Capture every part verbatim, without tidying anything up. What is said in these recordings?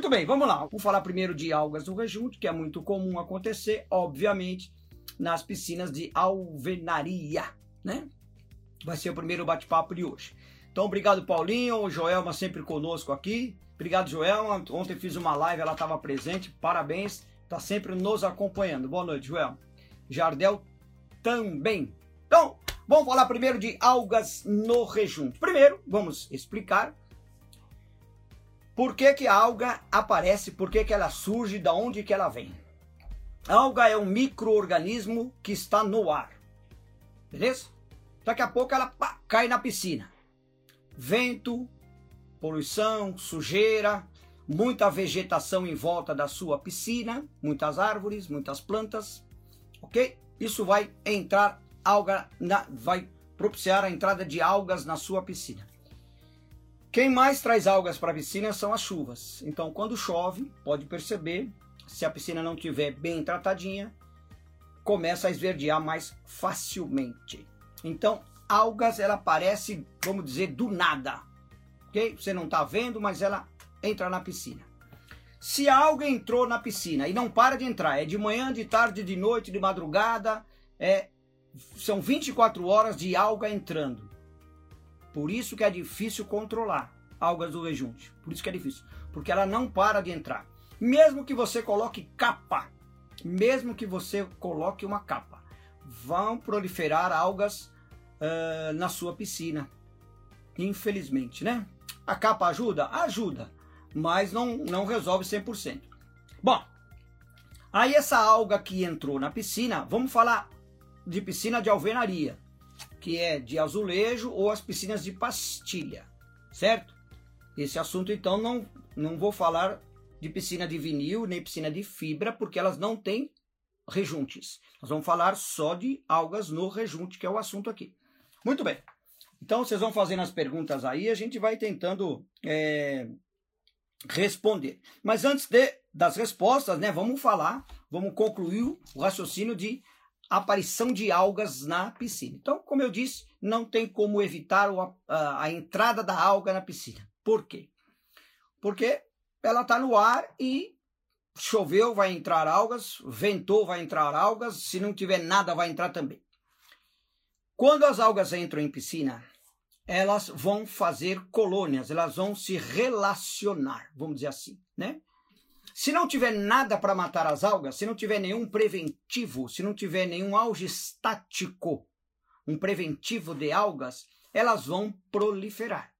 Muito bem, vamos lá. Vou falar primeiro de algas do rejunte, que é muito comum acontecer, obviamente, nas piscinas de alvenaria, né? Vai ser o primeiro bate-papo de hoje. Então, obrigado, Paulinho. O Joelma sempre conosco aqui. Obrigado, Joelma. Ontem fiz uma live, ela estava presente. Parabéns. Está sempre nos acompanhando. Boa noite, Joelma. Jardel também. Então, vamos falar primeiro de algas no rejunte. Primeiro, vamos explicar por que que a alga aparece, por que que ela surge, de onde que ela vem. A alga é um micro-organismo que está no ar. Beleza? Daqui a pouco ela pá, cai na piscina. Vento, poluição, sujeira, muita vegetação em volta da sua piscina, muitas árvores, muitas plantas, ok? Isso vai entrar alga, na, vai propiciar a entrada de algas na sua piscina. Quem mais traz algas para a piscina são as chuvas. Então, quando chove, pode perceber, se a piscina não estiver bem tratadinha, começa a esverdear mais facilmente. Então, algas, ela aparece, vamos dizer, do nada, ok? Você não está vendo, mas ela entra na piscina. Se a alga entrou na piscina e não para de entrar, é de manhã, de tarde, de noite, de madrugada, é, são vinte e quatro horas de alga entrando. Por isso que é difícil controlar algas do rejunte, por isso que é difícil, porque ela não para de entrar. Mesmo que você coloque capa, mesmo que você coloque uma capa, vão proliferar algas Uh, na sua piscina, infelizmente, né? A capa ajuda? Ajuda, mas não, não resolve cem por cento. Bom, aí essa alga que entrou na piscina, vamos falar de piscina de alvenaria, que é de azulejo ou as piscinas de pastilha, certo? Esse assunto, então, não, não vou falar de piscina de vinil, nem piscina de fibra, porque elas não têm rejuntes. Nós vamos falar só de algas no rejunte, que é o assunto aqui. Muito bem, então vocês vão fazendo as perguntas aí, a gente vai tentando é, responder. Mas antes de, das respostas, né, vamos falar, vamos concluir o raciocínio de aparição de algas na piscina. Então, como eu disse, não tem como evitar a, a, a entrada da alga na piscina. Por quê? Porque ela está no ar e choveu, vai entrar algas, ventou, vai entrar algas, se não tiver nada, vai entrar também. Quando as algas entram em piscina, elas vão fazer colônias, elas vão se relacionar, vamos dizer assim, né? Se não tiver nada para matar as algas, se não tiver nenhum preventivo, se não tiver nenhum algestático, um preventivo de algas, elas vão proliferar.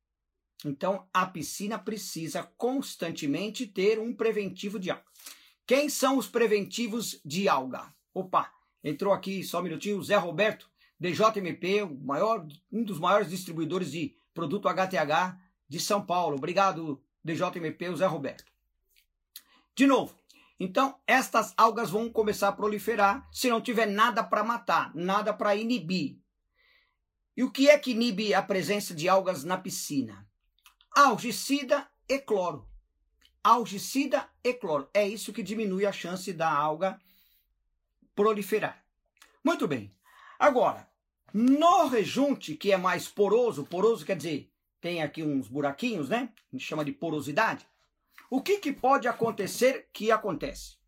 Então, a piscina precisa constantemente ter um preventivo de alga. Quem são os preventivos de alga? Opa, entrou aqui, só um minutinho, o Zé Roberto, D J M P, o maior, um dos maiores distribuidores de produto H T H de São Paulo. Obrigado, D J M P, o Zé Roberto. De novo, então, estas algas vão começar a proliferar se não tiver nada para matar, nada para inibir. E o que é que inibe a presença de algas na piscina? Algicida e cloro. Algicida e cloro. É isso que diminui a chance da alga proliferar. Muito bem. Agora, no rejunte, que é mais poroso, poroso quer dizer, tem aqui uns buraquinhos, né? A gente chama de porosidade. O que que pode acontecer que acontece?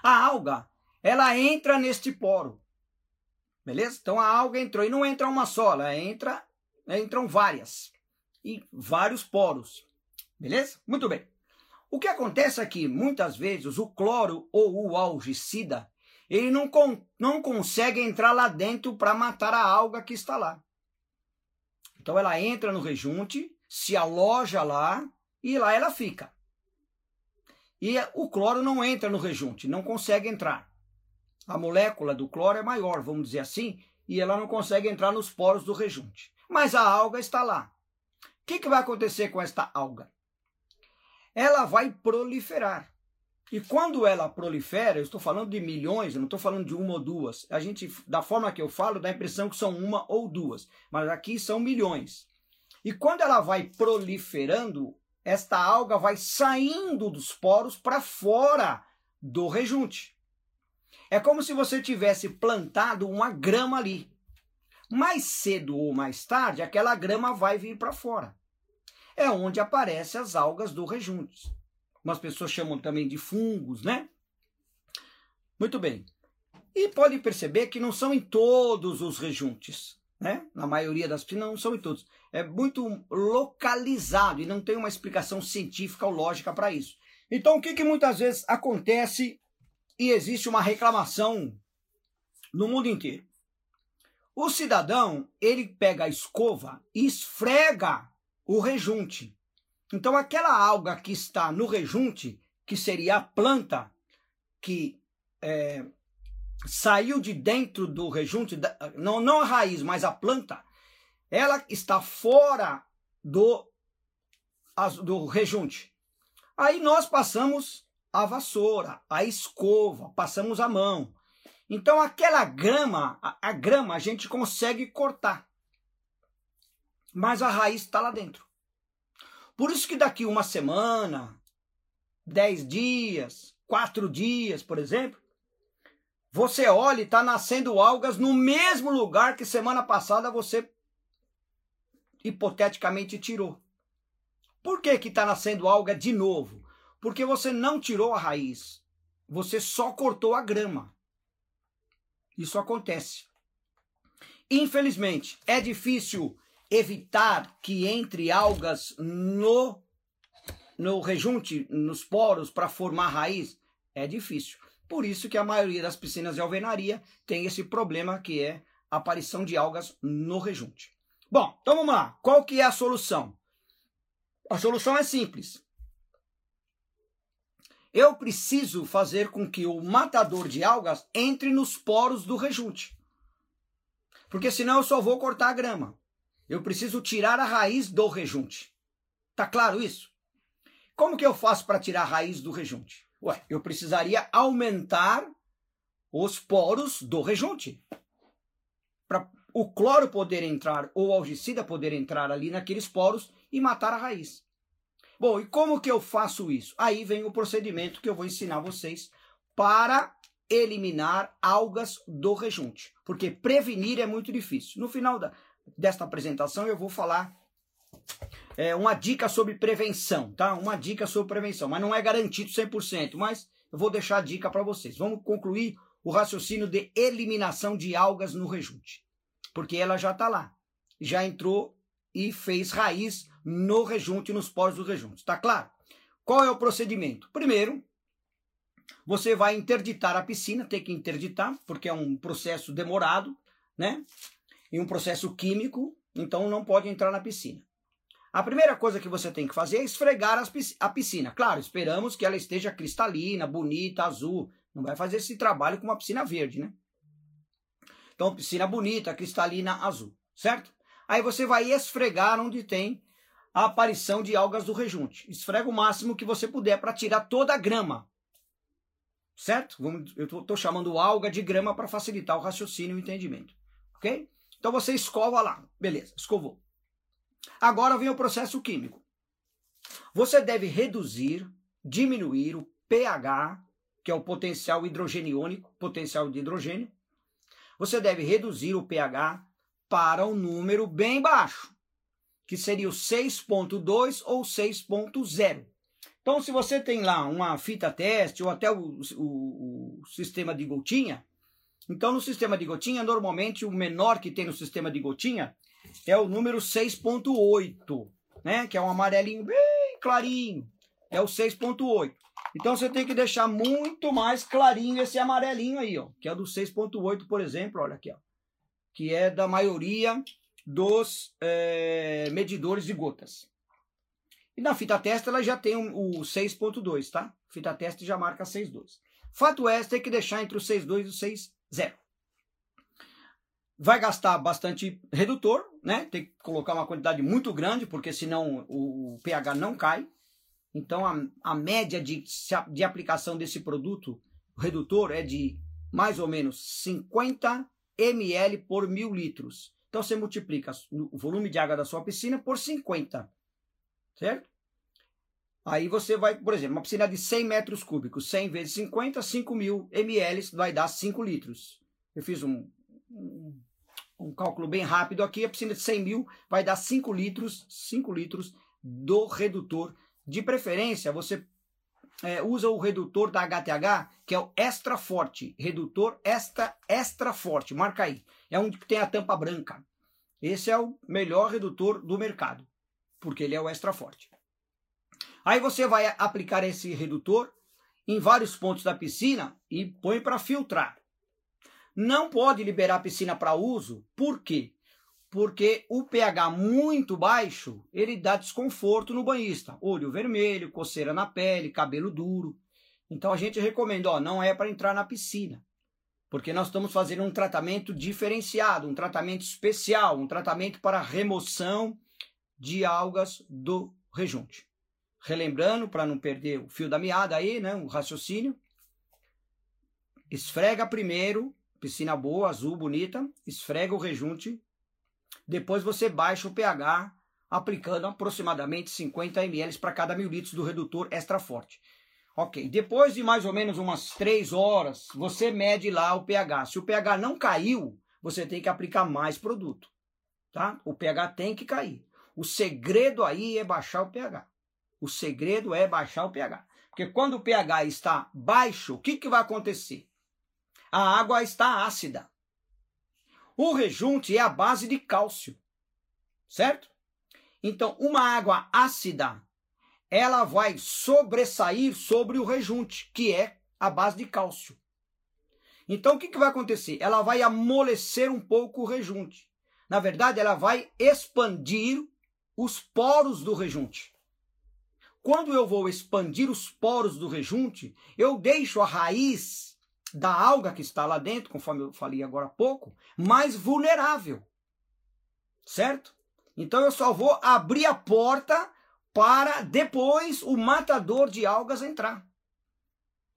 A alga, ela entra neste poro, beleza? Então a alga entrou, e não entra uma só, ela entra, entram várias, e vários poros, beleza? Muito bem. O que acontece é que, muitas vezes, o cloro ou o algicida, ele não, con não consegue entrar lá dentro para matar a alga que está lá. Então ela entra no rejunte, se aloja lá e lá ela fica. E o cloro não entra no rejunte, não consegue entrar. A molécula do cloro é maior, vamos dizer assim, e ela não consegue entrar nos poros do rejunte. Mas a alga está lá. O que que vai acontecer com esta alga? Ela vai proliferar. E quando ela prolifera, eu estou falando de milhões, eu não estou falando de uma ou duas. A gente, da forma que eu falo, dá a impressão que são uma ou duas, mas aqui são milhões. E quando ela vai proliferando, esta alga vai saindo dos poros para fora do rejunte. É como se você tivesse plantado uma grama ali. Mais cedo ou mais tarde, aquela grama vai vir para fora. É onde aparecem as algas do rejunte. umas pessoas chamam também de fungos, né? Muito bem. E pode perceber que não são em todos os rejuntes, né? Na maioria das pessoas, não são em todos. É muito localizado e não tem uma explicação científica ou lógica para isso. Então, o que, que muitas vezes acontece e existe uma reclamação no mundo inteiro? O cidadão, ele pega a escova e esfrega o rejunte. Então, aquela alga que está no rejunte, que seria a planta que é, saiu de dentro do rejunte, não, não a raiz, mas a planta, ela está fora do, do rejunte. Aí nós passamos a vassoura, a escova, passamos a mão. Então, aquela grama, a, a grama a gente consegue cortar, mas a raiz está lá dentro. Por isso que daqui uma semana, dez dias, quatro dias, por exemplo, você olha e está nascendo algas no mesmo lugar que semana passada você hipoteticamente tirou. Por que que está nascendo alga de novo? Porque você não tirou a raiz, você só cortou a grama. Isso acontece. Infelizmente, é difícil evitar que entre algas no, no rejunte, nos poros, para formar raiz, é difícil. Por isso que a maioria das piscinas de alvenaria tem esse problema, que é a aparição de algas no rejunte. Bom, então vamos lá. Qual que é a solução? A solução é simples. Eu preciso fazer com que o matador de algas entre nos poros do rejunte. Porque senão eu só vou cortar a grama. Eu preciso tirar a raiz do rejunte. Tá claro isso? Como que eu faço para tirar a raiz do rejunte? Ué, eu precisaria aumentar os poros do rejunte. Para o cloro poder entrar ou o algicida poder entrar ali naqueles poros e matar a raiz. Bom, e como que eu faço isso? Aí vem o procedimento que eu vou ensinar vocês para eliminar algas do rejunte. Porque prevenir é muito difícil. No final da... desta apresentação eu vou falar é, uma dica sobre prevenção, tá? Uma dica sobre prevenção, mas não é garantido cem por cento, mas eu vou deixar a dica para vocês. Vamos concluir o raciocínio de eliminação de algas no rejunte, porque ela já está lá, já entrou e fez raiz no rejunte, nos poros do rejunte, tá claro? Qual é o procedimento? Primeiro, você vai interditar a piscina, tem que interditar, porque é um processo demorado, né? E um processo químico, então não pode entrar na piscina. A primeira coisa que você tem que fazer é esfregar as pisc- a piscina. Claro, esperamos que ela esteja cristalina, bonita, azul. Não vai fazer esse trabalho com uma piscina verde, né? Então, piscina bonita, cristalina, azul, certo? Aí você vai esfregar onde tem a aparição de algas do rejunte. Esfrega o máximo que você puder para tirar toda a grama, certo? Vamos, eu estou chamando alga de grama para facilitar o raciocínio e o entendimento, ok? Então você escova lá. Beleza, escovou. Agora vem o processo químico. Você deve reduzir, diminuir o pH, que é o potencial hidrogeniônico, potencial de hidrogênio. Você deve reduzir o pH para um número bem baixo, que seria o seis ponto dois ou seis ponto zero. Então se você tem lá uma fita teste ou até o, o, o sistema de gotinha, então, no sistema de gotinha, normalmente o menor que tem no sistema de gotinha é o número seis ponto oito, né? Que é um amarelinho bem clarinho, é o seis ponto oito. Então, você tem que deixar muito mais clarinho esse amarelinho aí, ó, que é do seis ponto oito, por exemplo, olha aqui, ó, que é da maioria dos é, medidores de gotas. E na fita teste, ela já tem o seis ponto dois, tá? Fita teste já marca seis ponto dois. Fato é, você tem que deixar entre o seis ponto dois e o seis ponto zero. Vai gastar bastante redutor, né? Tem que colocar uma quantidade muito grande, porque senão o pH não cai. Então a, a média de, de aplicação desse produto, o redutor, é de mais ou menos cinquenta mililitros por mil litros. Então você multiplica o volume de água da sua piscina por cinquenta, certo? Aí você vai, por exemplo, uma piscina de cem metros cúbicos, cem vezes cinquenta, cinco mil mililitros vai dar cinco litros. Eu fiz um, um, um cálculo bem rápido aqui, a piscina de cem mil vai dar cinco litros, cinco litros do redutor. De preferência, você é, usa o redutor da H T H, que é o extra forte, redutor extra, extra forte, marca aí, é um que tem a tampa branca. Esse é o melhor redutor do mercado, porque ele é o extra forte. Aí você vai aplicar esse redutor em vários pontos da piscina e põe para filtrar. Não pode liberar a piscina para uso, por quê? Porque o pH muito baixo, ele dá desconforto no banhista. Olho vermelho, coceira na pele, cabelo duro. Então a gente recomenda, ó, não é para entrar na piscina. Porque nós estamos fazendo um tratamento diferenciado, um tratamento especial, um tratamento para remoção de algas do rejunte. Relembrando, para não perder o fio da meada aí, né, o raciocínio. Esfrega primeiro, piscina boa, azul, bonita, esfrega o rejunte. Depois você baixa o pH, aplicando aproximadamente cinquenta mililitros para cada mil litros do redutor extra forte. Ok, depois de mais ou menos umas três horas, você mede lá o pH. Se o pH não caiu, você tem que aplicar mais produto, tá? O pH tem que cair. O segredo aí é baixar o pH. O segredo é baixar o pH. Porque quando o pH está baixo, o que, que vai acontecer? A água está ácida. O rejunte é a base de cálcio, certo? Então, uma água ácida, ela vai sobressair sobre o rejunte, que é a base de cálcio. Então, o que, que vai acontecer? Ela vai amolecer um pouco o rejunte. Na verdade, ela vai expandir os poros do rejunte. Quando eu vou expandir os poros do rejunte, eu deixo a raiz da alga que está lá dentro, conforme eu falei agora há pouco, mais vulnerável, certo? Então eu só vou abrir a porta para depois o matador de algas entrar.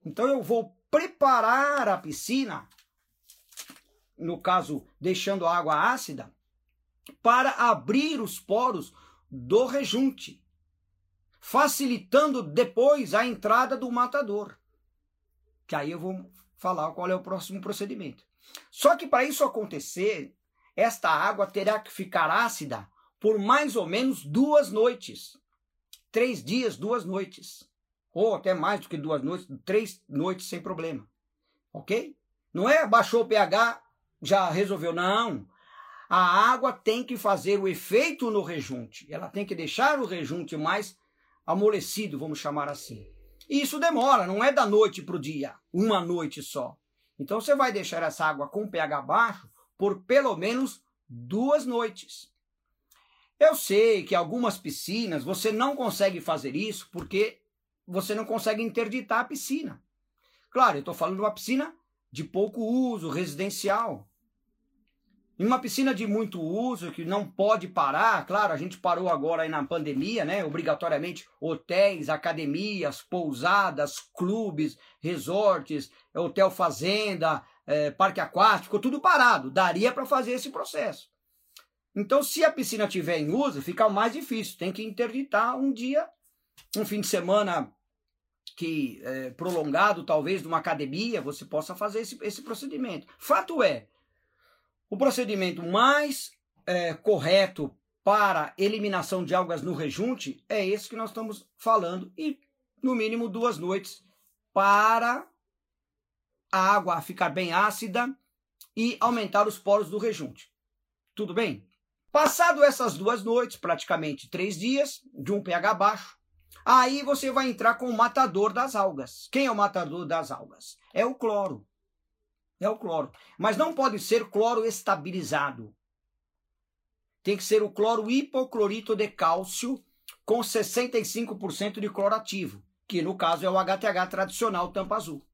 Então eu vou preparar a piscina, no caso deixando a água ácida, para abrir os poros do rejunte, facilitando depois a entrada do matador, que aí eu vou falar qual é o próximo procedimento. Só que para isso acontecer, esta água terá que ficar ácida por mais ou menos duas noites. Três dias, duas noites. Ou até mais do que duas noites, três noites sem problema. Ok? Não é baixou o pH, já resolveu. Não. A água tem que fazer o efeito no rejunte. Ela tem que deixar o rejunte mais amolecido, vamos chamar assim. Isso demora, não é da noite para o dia, uma noite só. Então você vai deixar essa água com pH baixo por pelo menos duas noites. Eu sei que algumas piscinas você não consegue fazer isso porque você não consegue interditar a piscina. Claro, eu estou falando de uma piscina de pouco uso, residencial. Em uma piscina de muito uso, que não pode parar, claro, a gente parou agora aí na pandemia, né? Obrigatoriamente, hotéis, academias, pousadas, clubes, resorts, hotel fazenda, é, parque aquático, tudo parado. Daria para fazer esse processo. Então, se a piscina tiver em uso, fica mais difícil. Tem que interditar um dia, um fim de semana que é, prolongado, talvez, numa academia, você possa fazer esse, esse procedimento. Fato é, o procedimento mais é, correto para eliminação de algas no rejunte é esse que nós estamos falando. E, no mínimo, duas noites para a água ficar bem ácida e aumentar os poros do rejunte. Tudo bem? Passado essas duas noites, praticamente três dias, de um pH baixo, aí você vai entrar com o matador das algas. Quem é o matador das algas? É o cloro. É o cloro, mas não pode ser cloro estabilizado. Tem que ser o cloro hipoclorito de cálcio com sessenta e cinco por cento de cloro ativo, que no caso é o H T H tradicional tampa azul.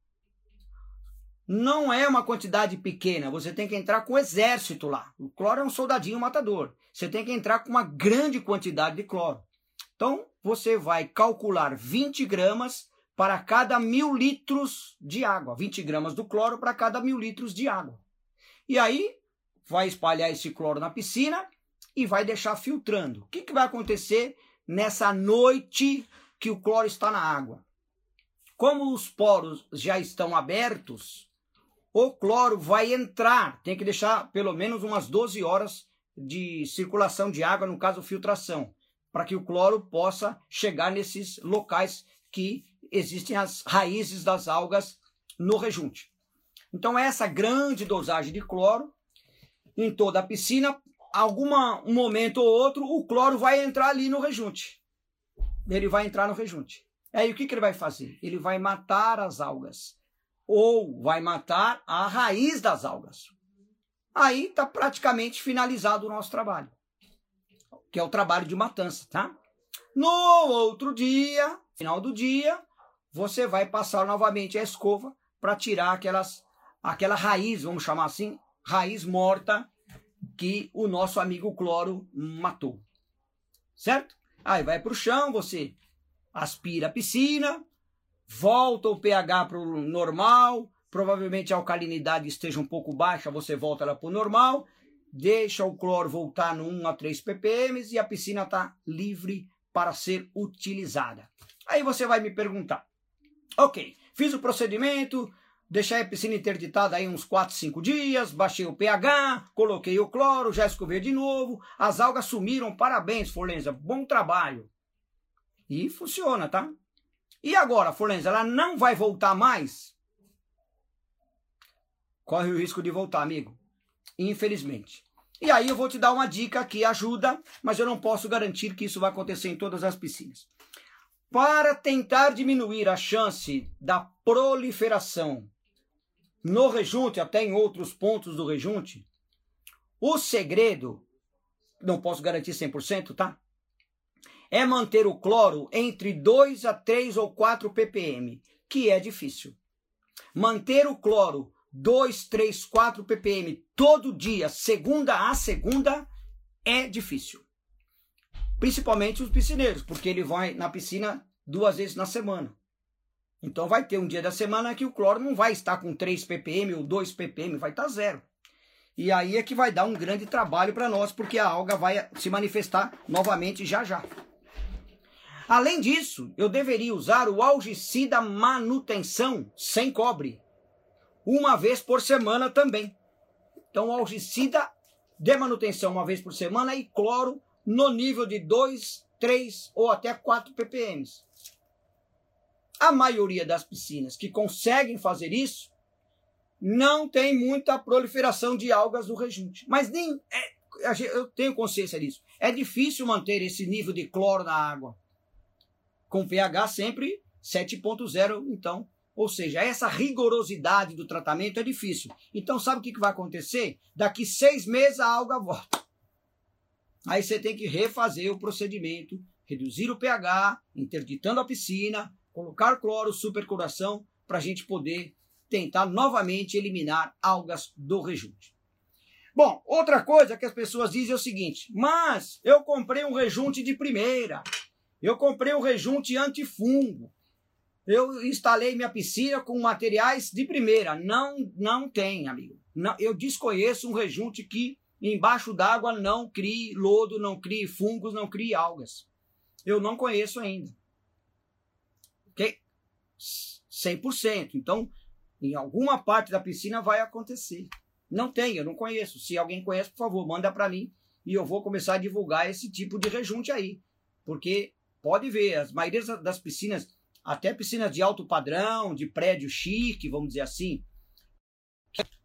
Não é uma quantidade pequena, você tem que entrar com o exército lá. O cloro é um soldadinho matador. Você tem que entrar com uma grande quantidade de cloro. Então, você vai calcular vinte gramas para cada mil litros de água. vinte gramas do cloro para cada mil litros de água. E aí, vai espalhar esse cloro na piscina e vai deixar filtrando. O que, que vai acontecer nessa noite que o cloro está na água? Como os poros já estão abertos, o cloro vai entrar. Tem que deixar pelo menos umas doze horas de circulação de água, no caso filtração, para que o cloro possa chegar nesses locais que existem as raízes das algas no rejunte. Então, essa grande dosagem de cloro em toda a piscina, alguma, um momento ou outro, o cloro vai entrar ali no rejunte. Ele vai entrar no rejunte. Aí, o que, que ele vai fazer? Ele vai matar as algas. Ou vai matar a raiz das algas. Aí, está praticamente finalizado o nosso trabalho. Que é o trabalho de matança, tá? No outro dia, final do dia, você vai passar novamente a escova para tirar aquelas, aquela raiz, vamos chamar assim, raiz morta que o nosso amigo cloro matou. Certo? Aí vai para o chão, você aspira a piscina, volta o pH para o normal, provavelmente a alcalinidade esteja um pouco baixa, você volta ela para o normal, deixa o cloro voltar no um a três ppm e a piscina está livre para ser utilizada. Aí você vai me perguntar, ok, fiz o procedimento, deixei a piscina interditada aí uns quatro, cinco dias, baixei o pH, coloquei o cloro, já escovei de novo, as algas sumiram, parabéns, Forlenza, bom trabalho. E funciona, tá? E agora, Forlenza, ela não vai voltar mais? Corre o risco de voltar, amigo. Infelizmente. E aí eu vou te dar uma dica que ajuda, mas eu não posso garantir que isso vai acontecer em todas as piscinas. Para tentar diminuir a chance da proliferação no rejunte, até em outros pontos do rejunte, o segredo, não posso garantir cem por cento, tá? É manter o cloro entre dois a três ou quatro ppm, que é difícil. Manter o cloro dois, três, quatro ppm todo dia, segunda a segunda, é difícil. Principalmente os piscineiros, porque ele vai na piscina duas vezes na semana. Então vai ter um dia da semana que o cloro não vai estar com três ppm ou dois ppm, vai estar zero. E aí é que vai dar um grande trabalho para nós, porque a alga vai se manifestar novamente já já. Além disso, eu deveria usar o algicida manutenção sem cobre. Uma vez por semana também. Então, algicida de manutenção uma vez por semana e cloro no nível de dois, três ou até quatro ppm. A maioria das piscinas que conseguem fazer isso não tem muita proliferação de algas no rejunte. Mas nem é, eu tenho consciência disso. É difícil manter esse nível de cloro na água. Com pH sempre sete ponto zero, então. Ou seja, essa rigorosidade do tratamento é difícil. Então, sabe o que vai acontecer? Daqui seis meses a alga volta. Aí você tem que refazer o procedimento, reduzir o pH, interditando a piscina, colocar cloro, supercuração, para a gente poder tentar novamente eliminar algas do rejunte. Bom, outra coisa que as pessoas dizem é o seguinte, mas eu comprei um rejunte de primeira, eu comprei um rejunte antifungo, eu instalei minha piscina com materiais de primeira. Não, não tem, amigo. Não, eu desconheço um rejunte que embaixo d'água não crie lodo, não crie fungos, não crie algas. Eu não conheço ainda. Ok? cem por cento. Então, em alguma parte da piscina vai acontecer. Não tem, eu não conheço. Se alguém conhece, por favor, manda para mim e eu vou começar a divulgar esse tipo de rejunte aí. Porque, pode ver, as maioria das piscinas... Até piscinas de alto padrão, de prédio chique, vamos dizer assim,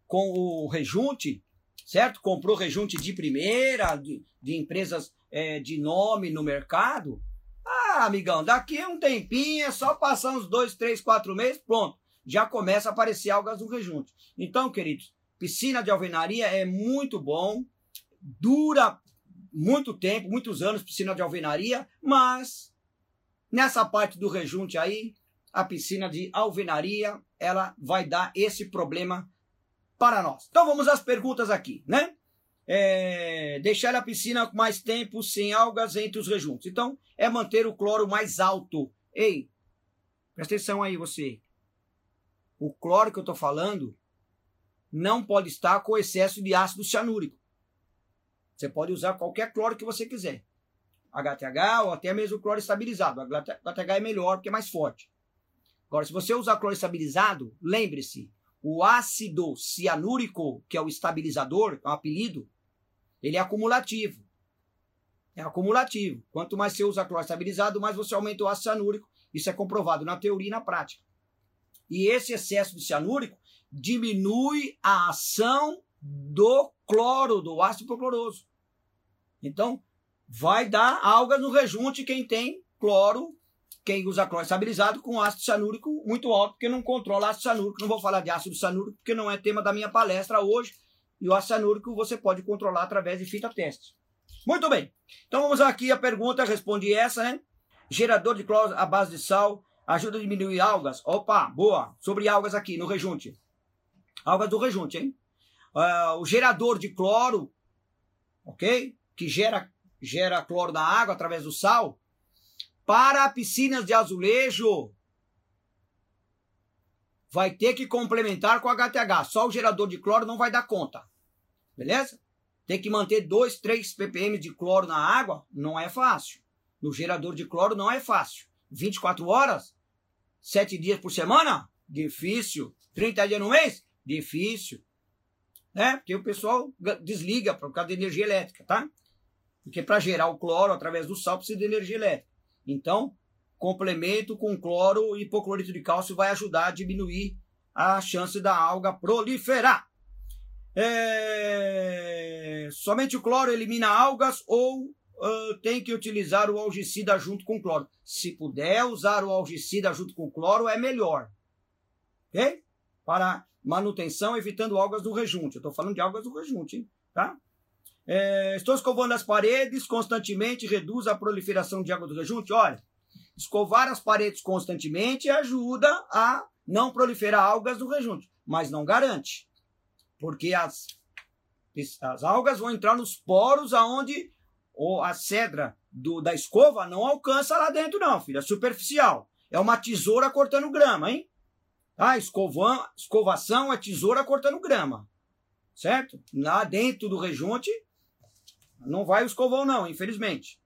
com o rejunte, certo? Comprou rejunte de primeira, de, de empresas é, de nome no mercado. Ah, amigão, daqui a um tempinho, é só passar uns dois, três, quatro meses, pronto. Já começa a aparecer algas no rejunte. Então, queridos, piscina de alvenaria é muito bom, dura muito tempo, muitos anos piscina de alvenaria, mas... Nessa parte do rejunte aí, a piscina de alvenaria, ela vai dar esse problema para nós. Então vamos às perguntas aqui, né? É, deixar a piscina mais tempo sem algas entre os rejuntos. Então, é manter o cloro mais alto. Ei, presta atenção aí você. O cloro que eu estou falando não pode estar com excesso de ácido cianúrico. Você pode usar qualquer cloro que você quiser. H T H ou até mesmo cloro estabilizado. H T H é melhor porque é mais forte. Agora, se você usar cloro estabilizado, lembre-se, o ácido cianúrico, que é o estabilizador, é um apelido, ele é acumulativo. É acumulativo. Quanto mais você usa cloro estabilizado, mais você aumenta o ácido cianúrico Isso é comprovado na teoria e na prática. E esse excesso de cianúrico diminui a ação do cloro, do ácido hipocloroso. Então, vai dar algas no rejunte quem tem cloro, quem usa cloro estabilizado com ácido cianúrico muito alto, porque não controla ácido cianúrico. Não vou falar de ácido cianúrico, porque não é tema da minha palestra hoje. E o ácido cianúrico você pode controlar através de fita teste. Muito bem. Então, vamos aqui a pergunta. Respondi essa, né? Gerador de cloro à base de sal ajuda a diminuir algas. Opa, boa. Sobre algas aqui no rejunte. Algas do rejunte, hein? Uh, o gerador de cloro, ok? Que gera, gera cloro na água através do sal. Para piscinas de azulejo, vai ter que complementar com H T H. Só o gerador de cloro não vai dar conta. Beleza? Tem que manter dois, três ppm de cloro na água. Não é fácil. No gerador de cloro não é fácil. vinte e quatro horas? sete dias por semana? Difícil. trinta dias no mês? Difícil. Né? Porque o pessoal desliga por causa da energia elétrica, tá? Porque para gerar o cloro através do sal precisa de energia elétrica. Então, complemento com cloro e hipoclorito de cálcio vai ajudar a diminuir a chance da alga proliferar. É... Somente o cloro elimina algas ou uh, tem que utilizar o algicida junto com o cloro? Se puder usar o algicida junto com o cloro, é melhor. Ok? Para manutenção, evitando algas do rejunte. Eu estou falando de algas do rejunte, hein? Tá? É... Estou escovando as paredes constantemente, reduz a proliferação de algas do rejunte? Olha, escovar as paredes constantemente ajuda a não proliferar algas do rejunte, mas não garante. Porque as, as algas vão entrar nos poros aonde a cedra do, da escova não alcança lá dentro não, filho. É superficial. É uma tesoura cortando grama, hein? Tá? Escova, escovação é tesoura cortando grama. Certo? Lá dentro do rejunte não vai o escovão não, infelizmente.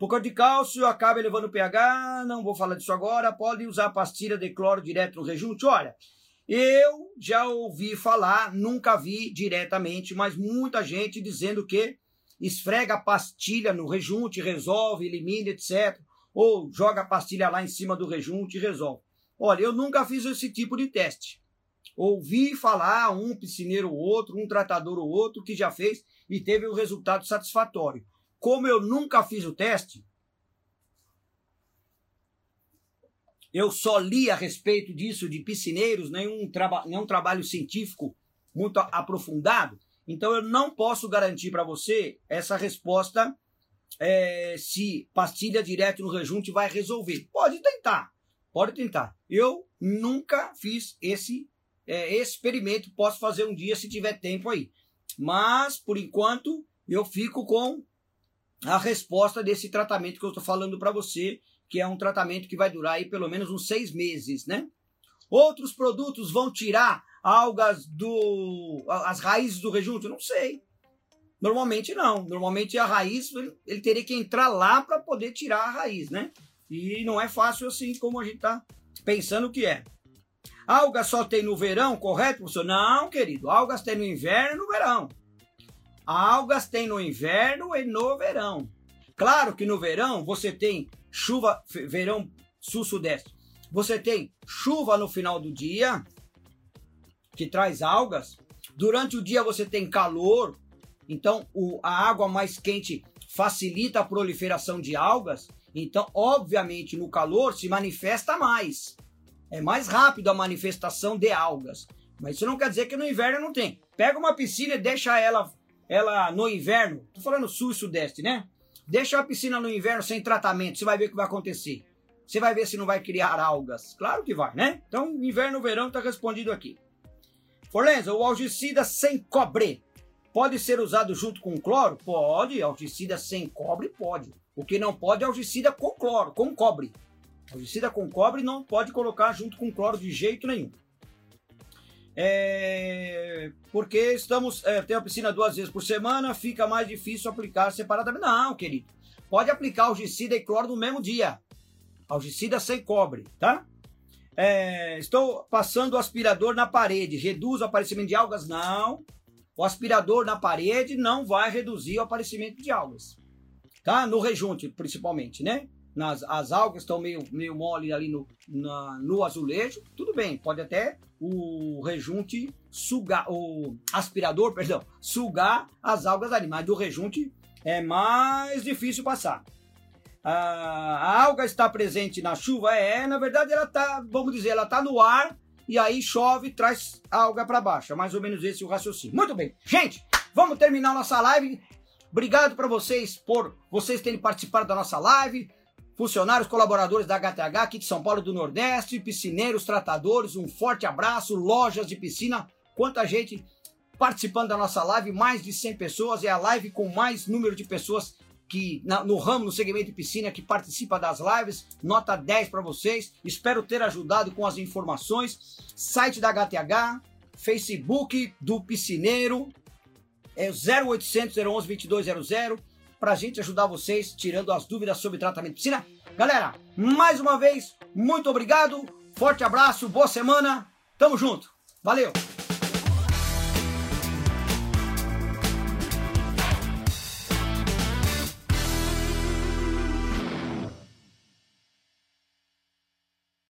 Por causa de cálcio, acaba elevando o pH. Não vou falar disso agora. Pode usar pastilha de cloro direto no rejunte. Olha... Eu já ouvi falar, nunca vi diretamente, mas muita gente dizendo que esfrega a pastilha no rejunte, resolve, elimina, etcétera. Ou joga a pastilha lá em cima do rejunte e resolve. Olha, eu nunca fiz esse tipo de teste. Ouvi falar um piscineiro ou outro, um tratador ou outro que já fez e teve um resultado satisfatório. Como eu nunca fiz o teste, eu só li a respeito disso de piscineiros, nenhum, traba nenhum trabalho científico muito aprofundado. Então, eu não posso garantir para você essa resposta é, se pastilha direto no rejunte vai resolver. Pode tentar, pode tentar. Eu nunca fiz esse é, experimento, posso fazer um dia se tiver tempo aí. Mas, por enquanto, eu fico com a resposta desse tratamento que eu estou falando para você, que é um tratamento que vai durar aí pelo menos uns seis meses, né? Outros produtos vão tirar algas do... as raízes do rejunte? Eu não sei. Normalmente não. Normalmente a raiz, ele teria que entrar lá para poder tirar a raiz, né? E não é fácil assim como a gente tá pensando que é. Alga só tem no verão, correto, professor? Não, querido. Algas tem no inverno e no verão. Algas tem no inverno e no verão. Claro que no verão você tem... chuva, verão sul-sudeste. Você tem chuva no final do dia, que traz algas. Durante o dia você tem calor, então o, a água mais quente facilita a proliferação de algas. Então, obviamente, no calor se manifesta mais. É mais rápido a manifestação de algas. Mas isso não quer dizer que no inverno não tem. Pega uma piscina e deixa ela, ela no inverno. Tô falando sul e sudeste, né? Deixa a piscina no inverno sem tratamento, você vai ver o que vai acontecer. Você vai ver se não vai criar algas. Claro que vai, né? Então, inverno, verão, está respondido aqui. Forlenza, o algicida sem cobre pode ser usado junto com cloro? Pode, algicida sem cobre pode. O que não pode é algicida com cloro, com cobre. Algicida com cobre não pode colocar junto com cloro de jeito nenhum. É, porque estamos é, tem a piscina duas vezes por semana, fica mais difícil aplicar separadamente. Não, querido. Pode aplicar algicida e cloro no mesmo dia. Algicida sem cobre, tá? É, estou passando o aspirador na parede. Reduz o aparecimento de algas? Não. O aspirador na parede não vai reduzir o aparecimento de algas. Tá? No rejunte, principalmente, né? nas, as algas estão meio, meio mole ali no, na, no azulejo, tudo bem, pode até o rejunte sugar, o aspirador, perdão, sugar as algas ali, mas do rejunte é mais difícil passar. A alga está presente na chuva? É, na verdade ela está, vamos dizer, ela está no ar e aí chove, traz a alga para baixo. É mais ou menos esse o raciocínio. Muito bem, gente, vamos terminar nossa live. Obrigado para vocês por vocês terem participado da nossa live. Funcionários, colaboradores da H T H aqui de São Paulo do Nordeste, piscineiros, tratadores, um forte abraço, lojas de piscina, quanta gente participando da nossa live, mais de cem pessoas, é a live com mais número de pessoas que no ramo, no segmento de piscina, que participa das lives, nota dez para vocês. Espero ter ajudado com as informações. Site da H T H, Facebook do piscineiro, é zero oitocentos, zero onze, vinte e dois zero zero, para a gente ajudar vocês tirando as dúvidas sobre tratamento de piscina. Galera, mais uma vez, muito obrigado, forte abraço, boa semana, tamo junto, valeu!